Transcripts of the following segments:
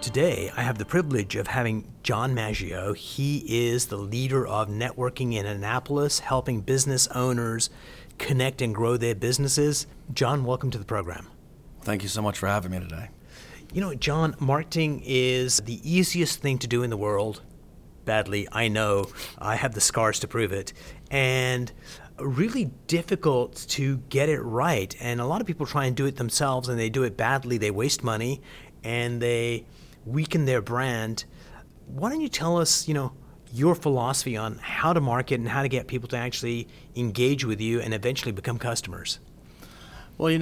Today, I have the privilege of having John Maggio. He is the leader of networking in Annapolis, helping business owners connect and grow their businesses. John, welcome to the program. Thank you so much for having me today. You know, John, marketing is the easiest thing to do in the world. Badly, I know. I have the scars to prove it. And really difficult to get it right. And a lot of people try and do it themselves, and they do it badly. They waste money, and they weaken their brand. Why don't you tell us, your philosophy on how to market and how to get people to actually engage with you and eventually become customers? Well,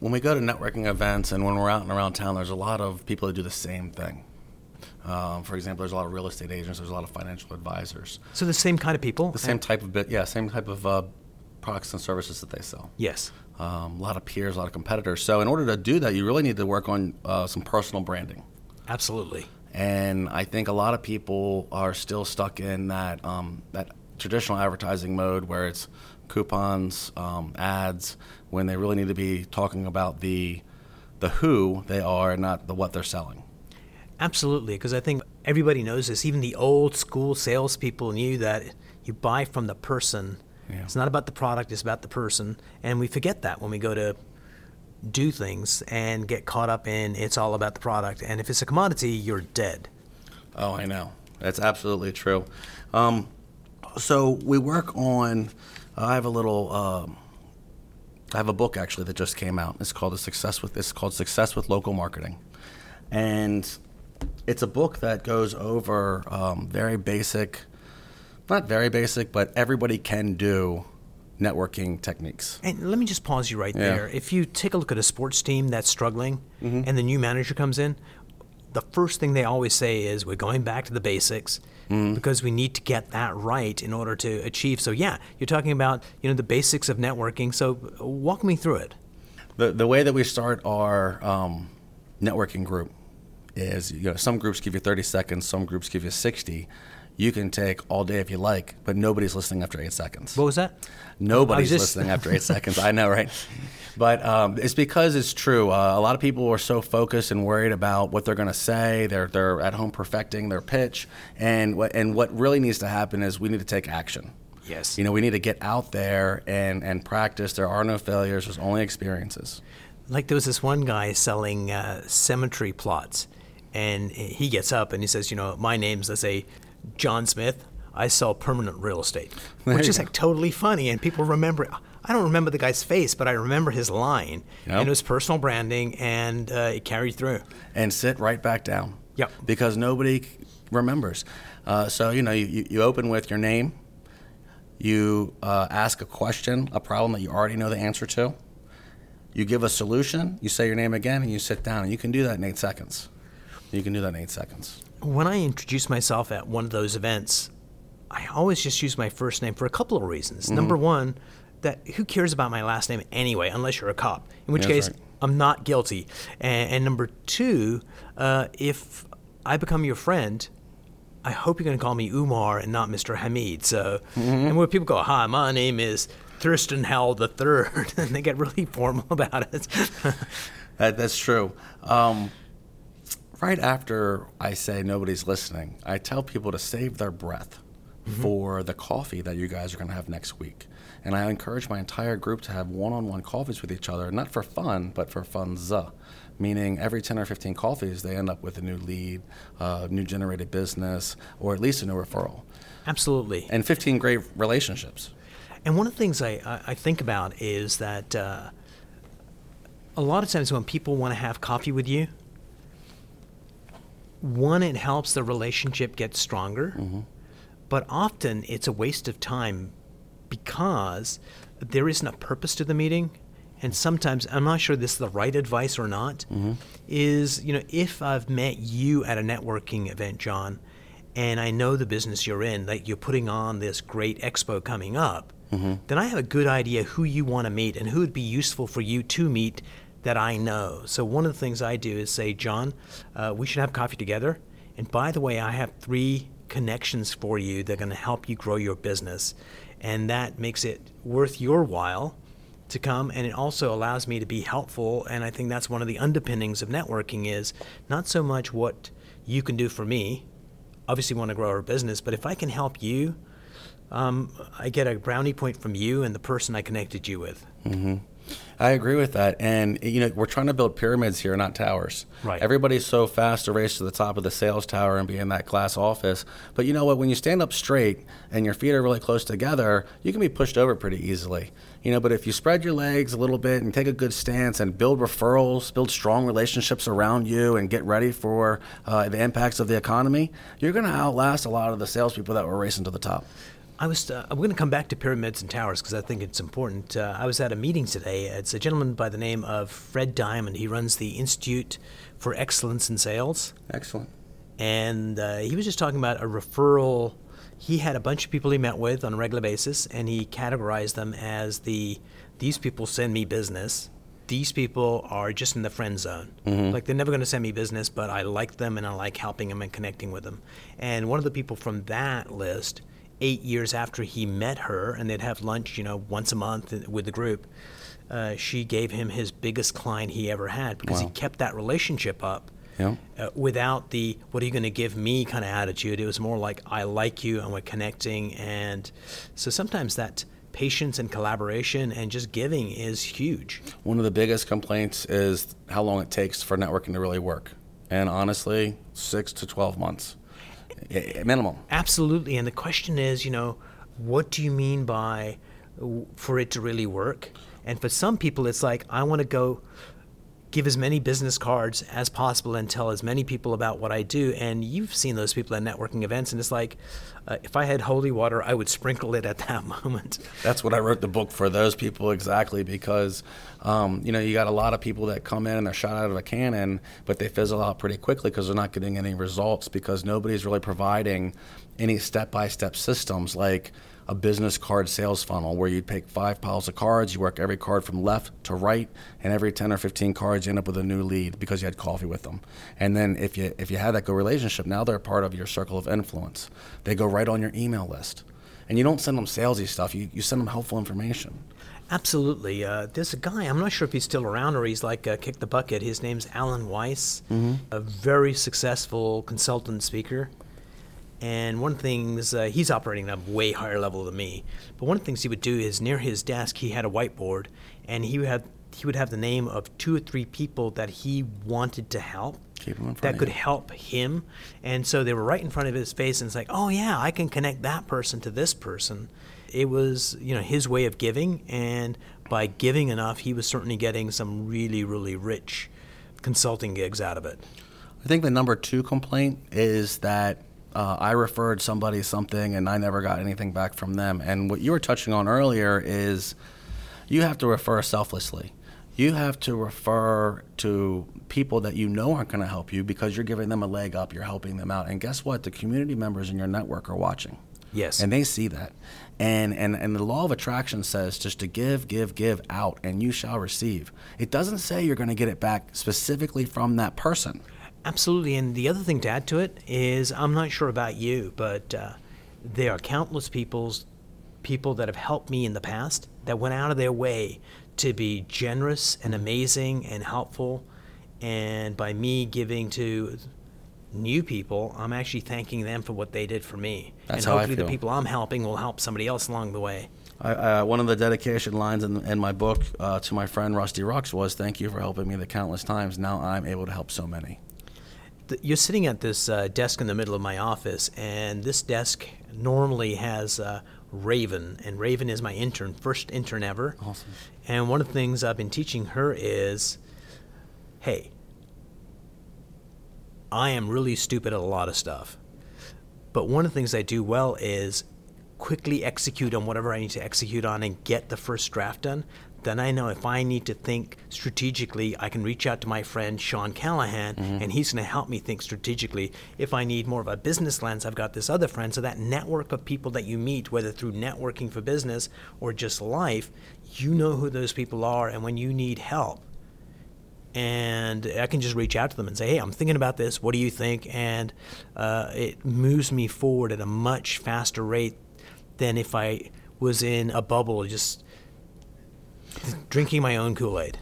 when we go to networking events and when we're out and around town, there's a lot of people that do the same thing. For example, there's a lot of real estate agents, there's a lot of financial advisors. So the same kind of people? The same type of, products and services that they sell. Yes. A lot of peers, a lot of competitors. So in order to do that, you really need to work on some personal branding. Absolutely. And I think a lot of people are still stuck in that traditional advertising mode where it's coupons, ads, when they really need to be talking about the who they are and not the what they're selling. Absolutely, because I think everybody knows this. Even the old school salespeople knew that you buy from the person. Yeah. It's not about the product, it's about the person. And we forget that when we go to do things and get caught up in it's all about the product, and if it's a commodity, you're dead. Oh, I know. That's absolutely true. So we work on, I have a book actually that just came out. It's called Success with Local Marketing. And it's a book that goes over but everybody can do networking techniques. And let me just pause you right there. If you take a look at a sports team that's struggling and the new manager comes in, the first thing they always say is, we're going back to the basics because we need to get that right in order to achieve. So you're talking about the basics of networking. So walk me through it. The way that we start our networking group is, some groups give you 30 seconds, some groups give you 60. You can take all day if you like, but nobody's listening after 8 seconds. What was that? Nobody's listening after 8 seconds. I know, right? But it's because it's true. A lot of people are so focused and worried about what they're going to say. They're at home perfecting their pitch. And what really needs to happen is we need to take action. Yes. We need to get out there and practice. There are no failures. There's only experiences. Like there was this one guy selling cemetery plots. And he gets up and he says, my name's, let's say, John Smith, I sell permanent real estate, which is totally funny, and people remember it. I don't remember the guy's face, but I remember his line, and it was personal branding, and it carried through. And sit right back down. Yep. Because nobody remembers. So, you open with your name, you ask a question, a problem that you already know the answer to, you give a solution, you say your name again, and you sit down, and you can do that in 8 seconds. When I introduce myself at one of those events, I always just use my first name for a couple of reasons. Number one, that who cares about my last name anyway, unless you're a cop, in which case right. I'm not guilty. And number two, if I become your friend, I hope you're going to call me Umar and not Mr. Hamid. So, and where people go, hi, my name is Thurston Howell III, and they get really formal about it. That's true. Right after I say nobody's listening, I tell people to save their breath for the coffee that you guys are going to have next week. And I encourage my entire group to have one-on-one coffees with each other, not for fun, but for funza, meaning every 10 or 15 coffees, they end up with a new lead, new generated business, or at least a new referral. Absolutely. And 15 great relationships. And one of the things I think about is that a lot of times when people want to have coffee with you, one, it helps the relationship get stronger, but often it's a waste of time because there isn't a purpose to the meeting and sometimes I'm not sure this is the right advice or not, mm-hmm. is, you know, if I've met you at a networking event, John, and I know the business you're in, that you're putting on this great expo coming up, mm-hmm. then I have a good idea who you want to meet and who would be useful for you to meet that I know. So one of the things I do is say, John, we should have coffee together. And by the way, I have 3 connections for you that are going to help you grow your business. And that makes it worth your while to come, and it also allows me to be helpful. And I think that's one of the underpinnings of networking is not so much what you can do for me. Obviously want to grow our business, but if I can help you, I get a brownie point from you and the person I connected you with. Mm-hmm. I agree with that. And, you know, we're trying to build pyramids here, not towers. Right. Everybody's so fast to race to the top of the sales tower and be in that glass office. But you know what? When you stand up straight and your feet are really close together, you can be pushed over pretty easily. You know, but if you spread your legs a little bit and take a good stance and build referrals, build strong relationships around you and get ready for the impacts of the economy, you're going to outlast a lot of the salespeople that were racing to the top. I'm going to come back to pyramids and towers because I think it's important. I was at a meeting today. It's a gentleman by the name of Fred Diamond. He runs the Institute for Excellence in Sales. Excellent. And he was just talking about a referral. He had a bunch of people he met with on a regular basis, and he categorized them as these people send me business. These people are just in the friend zone. Mm-hmm. Like, they're never going to send me business, but I like them, and I like helping them and connecting with them. And one of the people from that list, 8 years after he met her, and they'd have lunch, you know, once a month with the group, she gave him his biggest client he ever had because wow. he kept that relationship up yeah. Without the what are you going to give me kind of attitude. It was more like, I like you and we're connecting. And so sometimes that patience and collaboration and just giving is huge. One of the biggest complaints is how long it takes for networking to really work. And honestly, 6 to 12 months. Minimal. Absolutely. And the question is, you know, what do you mean by for it to really work? And for some people, it's like, I want to go give as many business cards as possible and tell as many people about what I do. And you've seen those people at networking events, and it's like, if I had holy water, I would sprinkle it at that moment. That's what I wrote the book for, those people exactly, because you know, you got a lot of people that come in and they're shot out of a cannon, but they fizzle out pretty quickly because they're not getting any results because nobody's really providing any step-by-step systems like a business card sales funnel where you take 5 piles of cards, you work every card from left to right, and every 10 or 15 cards you end up with a new lead because you had coffee with them. And then if you have that good relationship, now they're part of your circle of influence. They go right on your email list. And you don't send them salesy stuff, you send them helpful information. Absolutely. There's a guy, I'm not sure if he's still around or he's like kicked the bucket. His name's Alan Weiss, mm-hmm. a very successful consultant speaker. And one of the things, he's operating at a way higher level than me, but one of the things he would do is near his desk, he had a whiteboard, and he would have the name of 2 or 3 people that he wanted to help, that could help him. And so they were right in front of his face, and it's like, oh yeah, I can connect that person to this person. It was, you know, his way of giving, and by giving enough, he was certainly getting some really, really rich consulting gigs out of it. I think the number 2 complaint is that I referred somebody something and I never got anything back from them. And what you were touching on earlier is you have to refer selflessly. You have to refer to people that you know aren't going to help you because you're giving them a leg up, you're helping them out. And guess what? The community members in your network are watching. Yes. And they see that. And the law of attraction says just to give out, and you shall receive. It doesn't say you're going to get it back specifically from that person. Absolutely, and the other thing to add to it is, I'm not sure about you, but there are countless people that have helped me in the past that went out of their way to be generous and amazing and helpful, and by me giving to new people, I'm actually thanking them for what they did for me. That's how I feel. And hopefully the people I'm helping will help somebody else along the way. One of the dedication lines in my book to my friend Rusty Rocks was, thank you for helping me the countless times. Now I'm able to help so many. You're sitting at this desk in the middle of my office, and this desk normally has Raven, and Raven is my intern, first intern ever. Awesome. And one of the things I've been teaching her is, hey, I am really stupid at a lot of stuff, but one of the things I do well is quickly execute on whatever I need to execute on and get the first draft done. then I know if I need to think strategically, I can reach out to my friend Sean Callahan, mm-hmm. and he's going to help me think strategically. If I need more of a business lens, I've got this other friend. So that network of people that you meet, whether through networking for business or just life, you know who those people are, and when you need help, and I can just reach out to them and say, hey, I'm thinking about this, what do you think? And it moves me forward at a much faster rate than if I was in a bubble just drinking my own Kool-Aid.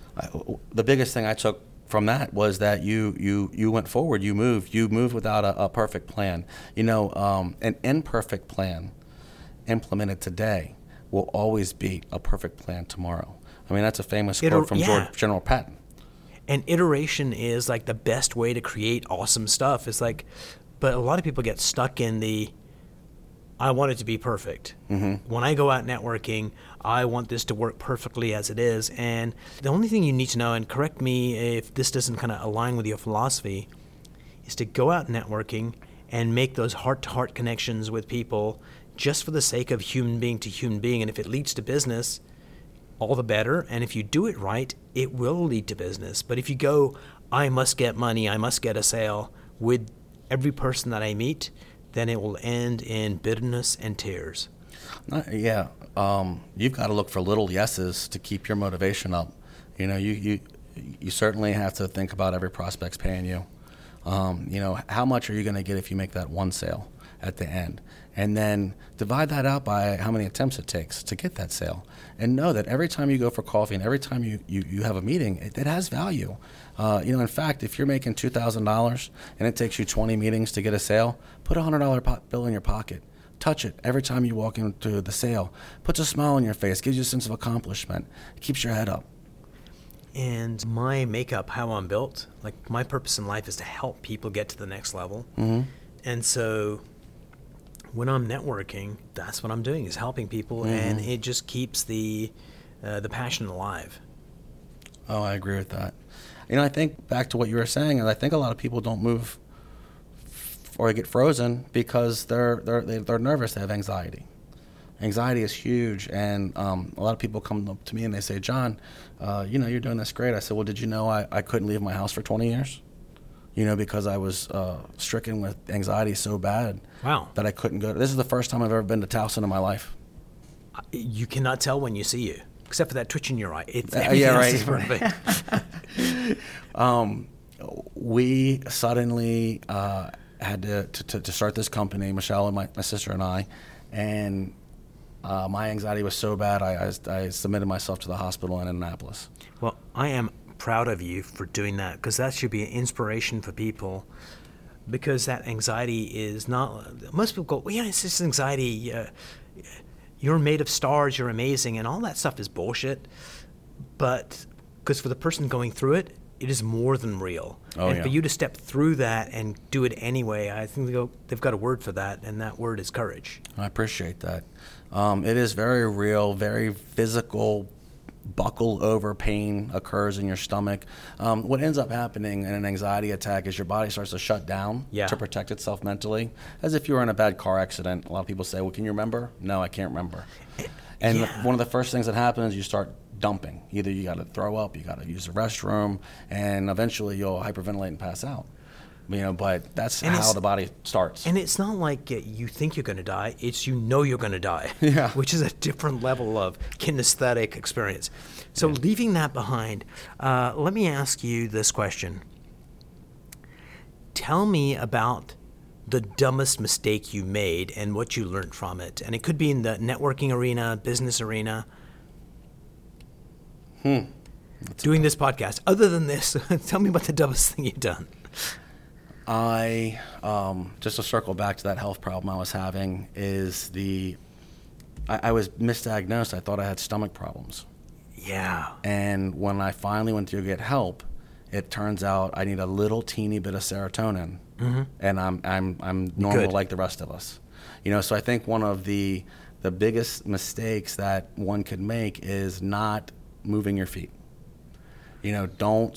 The biggest thing I took from that was that you went forward, you moved without a perfect plan. You know, an imperfect plan implemented today will always be a perfect plan tomorrow. I mean, that's a famous quote from General Patton. And iteration is like the best way to create awesome stuff. It's like, but a lot of people get stuck in the, I want it to be perfect. Mm-hmm. When I go out networking, I want this to work perfectly as it is. And the only thing you need to know, and correct me if this doesn't kind of align with your philosophy, is to go out networking and make those heart-to-heart connections with people just for the sake of human being to human being. And if it leads to business, all the better. And if you do it right, it will lead to business. But if you go, I must get money, I must get a sale with every person that I meet, then it will end in bitterness and tears. Yeah. You've got to look for little yeses to keep your motivation up. You know, you certainly have to think about every prospect's paying you. You know, how much are you going to get if you make that one sale at the end? And then divide that out by how many attempts it takes to get that sale. And know that every time you go for coffee and every time you have a meeting, it has value. You know, in fact, if you're making $2,000 and it takes you 20 meetings to get a sale, put a $100 bill in your pocket. Touch it every time you walk into the sale. Puts a smile on your face, gives you a sense of accomplishment. It keeps your head up. And my makeup, how I'm built, like my purpose in life is to help people get to the next level. Mm-hmm. And so when I'm networking, that's what I'm doing, is helping people, mm-hmm. and it just keeps the passion alive. Oh, I agree with that. You know, I think back to what you were saying, and I think a lot of people don't move or get frozen because they're nervous, they have anxiety. Anxiety is huge, and a lot of people come up to me and they say, John, you know, you're doing this great. I said, well, did you know I couldn't leave my house for 20 years? You know, because I was stricken with anxiety so bad that I couldn't go. This is the first time I've ever been to Towson in my life. You cannot tell when you see you, except for that twitch in your eye. It's is perfect. We suddenly had to start this company, Michelle and my sister and I, and my anxiety was so bad I submitted myself to the hospital in Annapolis. Well, I am proud of you for doing that, because that should be an inspiration for people, because that anxiety is not, most people go, well, yeah, it's just anxiety, you're made of stars, you're amazing, and all that stuff is bullshit, but because for the person going through it, it is more than real. For you to step through that and do it anyway, I think they've got a word for that, and that word is courage. I appreciate that. It is very real, very physical. Buckle over pain occurs in your stomach. What ends up happening in an anxiety attack is your body starts to shut down to protect itself mentally, as if you were in a bad car accident. A lot of people say, well, can you remember? No, I can't remember. And one of the first things that happens is you start dumping. Either you got to throw up, you got to use the restroom, and eventually you'll hyperventilate and pass out. You know, but that's how the body starts. And it's not like you think you're going to die. It's you know you're going to die, which is a different level of kinesthetic experience. So leaving that behind, let me ask you this question. Tell me about the dumbest mistake you made and what you learned from it. And it could be in the networking arena, business arena. Doing this podcast. Other than this, tell me about the dumbest thing you've done. I, just to circle back to that health problem I was having, is I was misdiagnosed. I thought I had stomach problems. Yeah. And when I finally went to get help, it turns out I need a little teeny bit of serotonin, mm-hmm. and I'm normal like the rest of us. You know, so I think one of the biggest mistakes that one could make is not moving your feet. You know, don't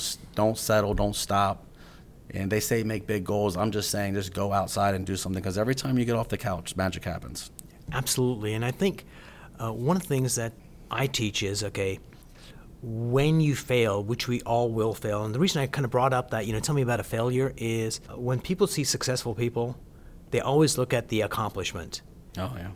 settle, don't stop. And they say make big goals. I'm just saying just go outside and do something, because every time you get off the couch, magic happens. Absolutely. And I think one of the things that I teach is, okay, when you fail, which we all will fail, and the reason I kind of brought up that, you know, tell me about a failure, is when people see successful people, they always look at the accomplishment. Oh, yeah.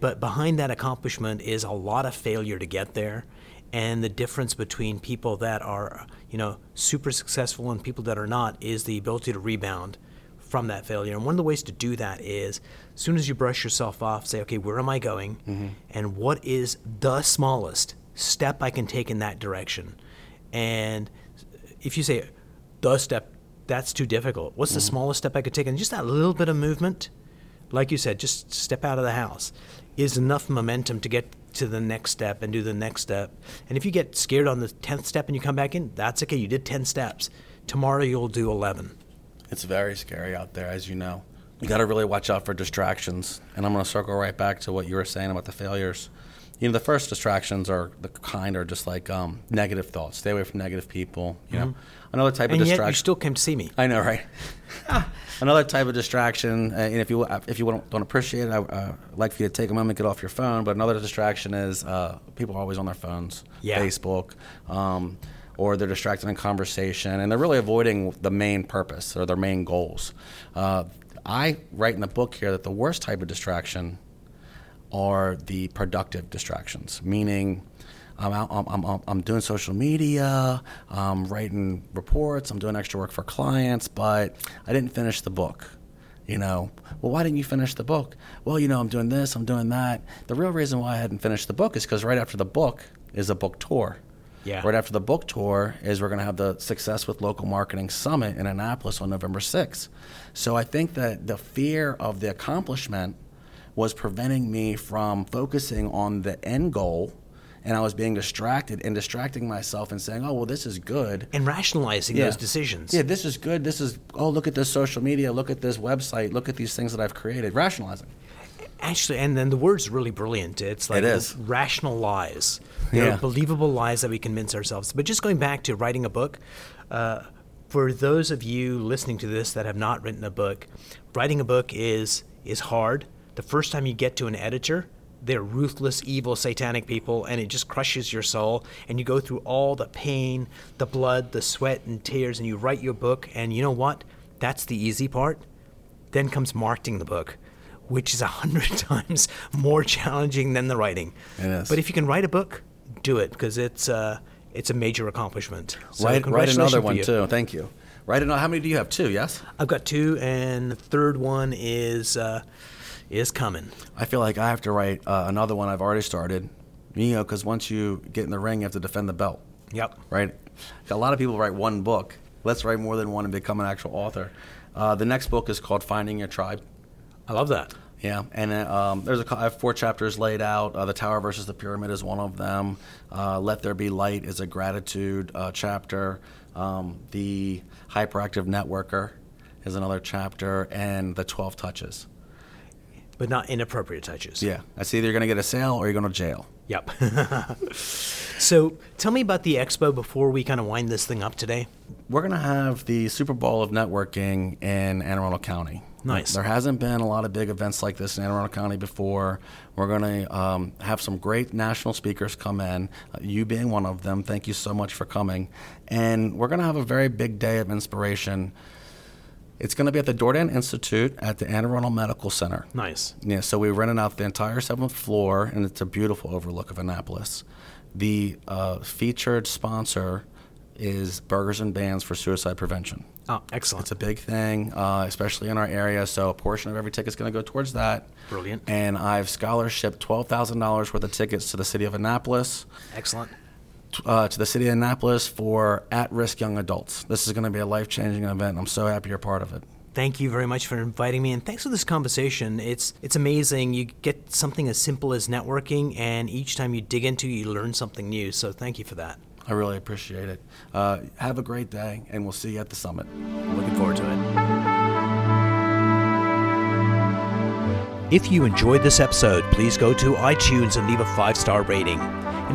But behind that accomplishment is a lot of failure to get there, and the difference between people that are, you know, super successful and people that are not is the ability to rebound from that failure. And one of the ways to do that is, as soon as you brush yourself off, say, okay, where am I going? Mm-hmm. And what is the smallest step I can take in that direction? And if you say, the step, that's too difficult. What's the smallest step I could take? And just that little bit of movement, like you said, just step out of the house, is enough momentum to get to the next step and do the next step. And if you get scared on the 10th step and you come back in, that's okay. You did 10 steps. Tomorrow you'll do 11. It's very scary out there, as you know. You got to really watch out for distractions. And I'm going to circle right back to what you were saying about the failures. You know, the first distractions are the kind are just like negative thoughts. Stay away from negative people, you know. Another type of distraction. And yet you still came to see me. I know, right? Another type of distraction, and if you don't appreciate it, I'd like for you to take a moment and get off your phone. But another distraction is people are always on their phones, Facebook, or they're distracted in conversation. And they're really avoiding the main purpose or their main goals. I write in the book here that the worst type of distraction are the productive distractions, meaning I'm doing social media, I'm writing reports, I'm doing extra work for clients, but I didn't finish the book. You know, well, why didn't you finish the book? Well, you know, I'm doing this, I'm doing that. The real reason why I hadn't finished the book is because right after the book is a book tour. Yeah. Right after the book tour is we're going to have the Success with Local Marketing Summit in Annapolis on November 6th. So I think that the fear of the accomplishment was preventing me from focusing on the end goal, and I was being distracted and distracting myself and saying, oh, well, this is good. And rationalizing those decisions. Yeah, this is good. This is, oh, look at this social media. Look at this website. Look at these things that I've created. Rationalizing. Actually, and then the word's really brilliant. It's like rational lies. They're believable lies that we convince ourselves. But just going back to writing a book, for those of you listening to this that have not written a book, writing a book is hard. The first time you get to an editor, they're ruthless, evil, satanic people, and it just crushes your soul. And you go through all the pain, the blood, the sweat, and tears, and you write your book. And you know what? That's the easy part. Then comes marketing the book, which is 100 times more challenging than the writing. It is. But if you can write a book, do it, because it's a major accomplishment. So write another one too. Thank you. Write another. How many do you have? Two, yes? I've got two, and the third one is coming. I feel like I have to write another one I've already started, you know, because once you get in the ring, you have to defend the belt. Yep. Right? A lot of people write one book. Let's write more than one and become an actual author. The next book is called Finding Your Tribe. I love that. Yeah, and I have 4 chapters laid out. The Tower versus the Pyramid is one of them. Let There Be Light is a gratitude chapter. The Hyperactive Networker is another chapter, and the 12 Touches. But not inappropriate touches. Yeah. That's either you're going to get a sale or you're going to jail. Yep. So tell me about the expo before we kind of wind this thing up today. We're going to have the Super Bowl of networking in Anne Arundel County. Nice. There hasn't been a lot of big events like this in Anne Arundel County before. We're going to have some great national speakers come in, you being one of them. Thank you so much for coming. And we're going to have a very big day of inspiration. It's going to be at the Darden Institute at the Anne Arundel Medical Center. Nice. Yeah, so we rented out the entire 7th floor, and it's a beautiful overlook of Annapolis. The featured sponsor is Burgers and Bands for Suicide Prevention. Oh, excellent. It's a big thing, especially in our area, so a portion of every ticket's going to go towards that. Brilliant. And I've scholarshiped $12,000 worth of tickets to the city of Annapolis. Excellent. To the city of Annapolis for at-risk young adults. This is going to be a life-changing event, and I'm so happy you're part of it. Thank you very much for inviting me, and thanks for this conversation. It's amazing. You get something as simple as networking, and each time you dig into it, you learn something new, so thank you for that. I really appreciate it. Have a great day, and we'll see you at the summit. I'm looking forward to it. If you enjoyed this episode, please go to iTunes and leave a 5-star rating. And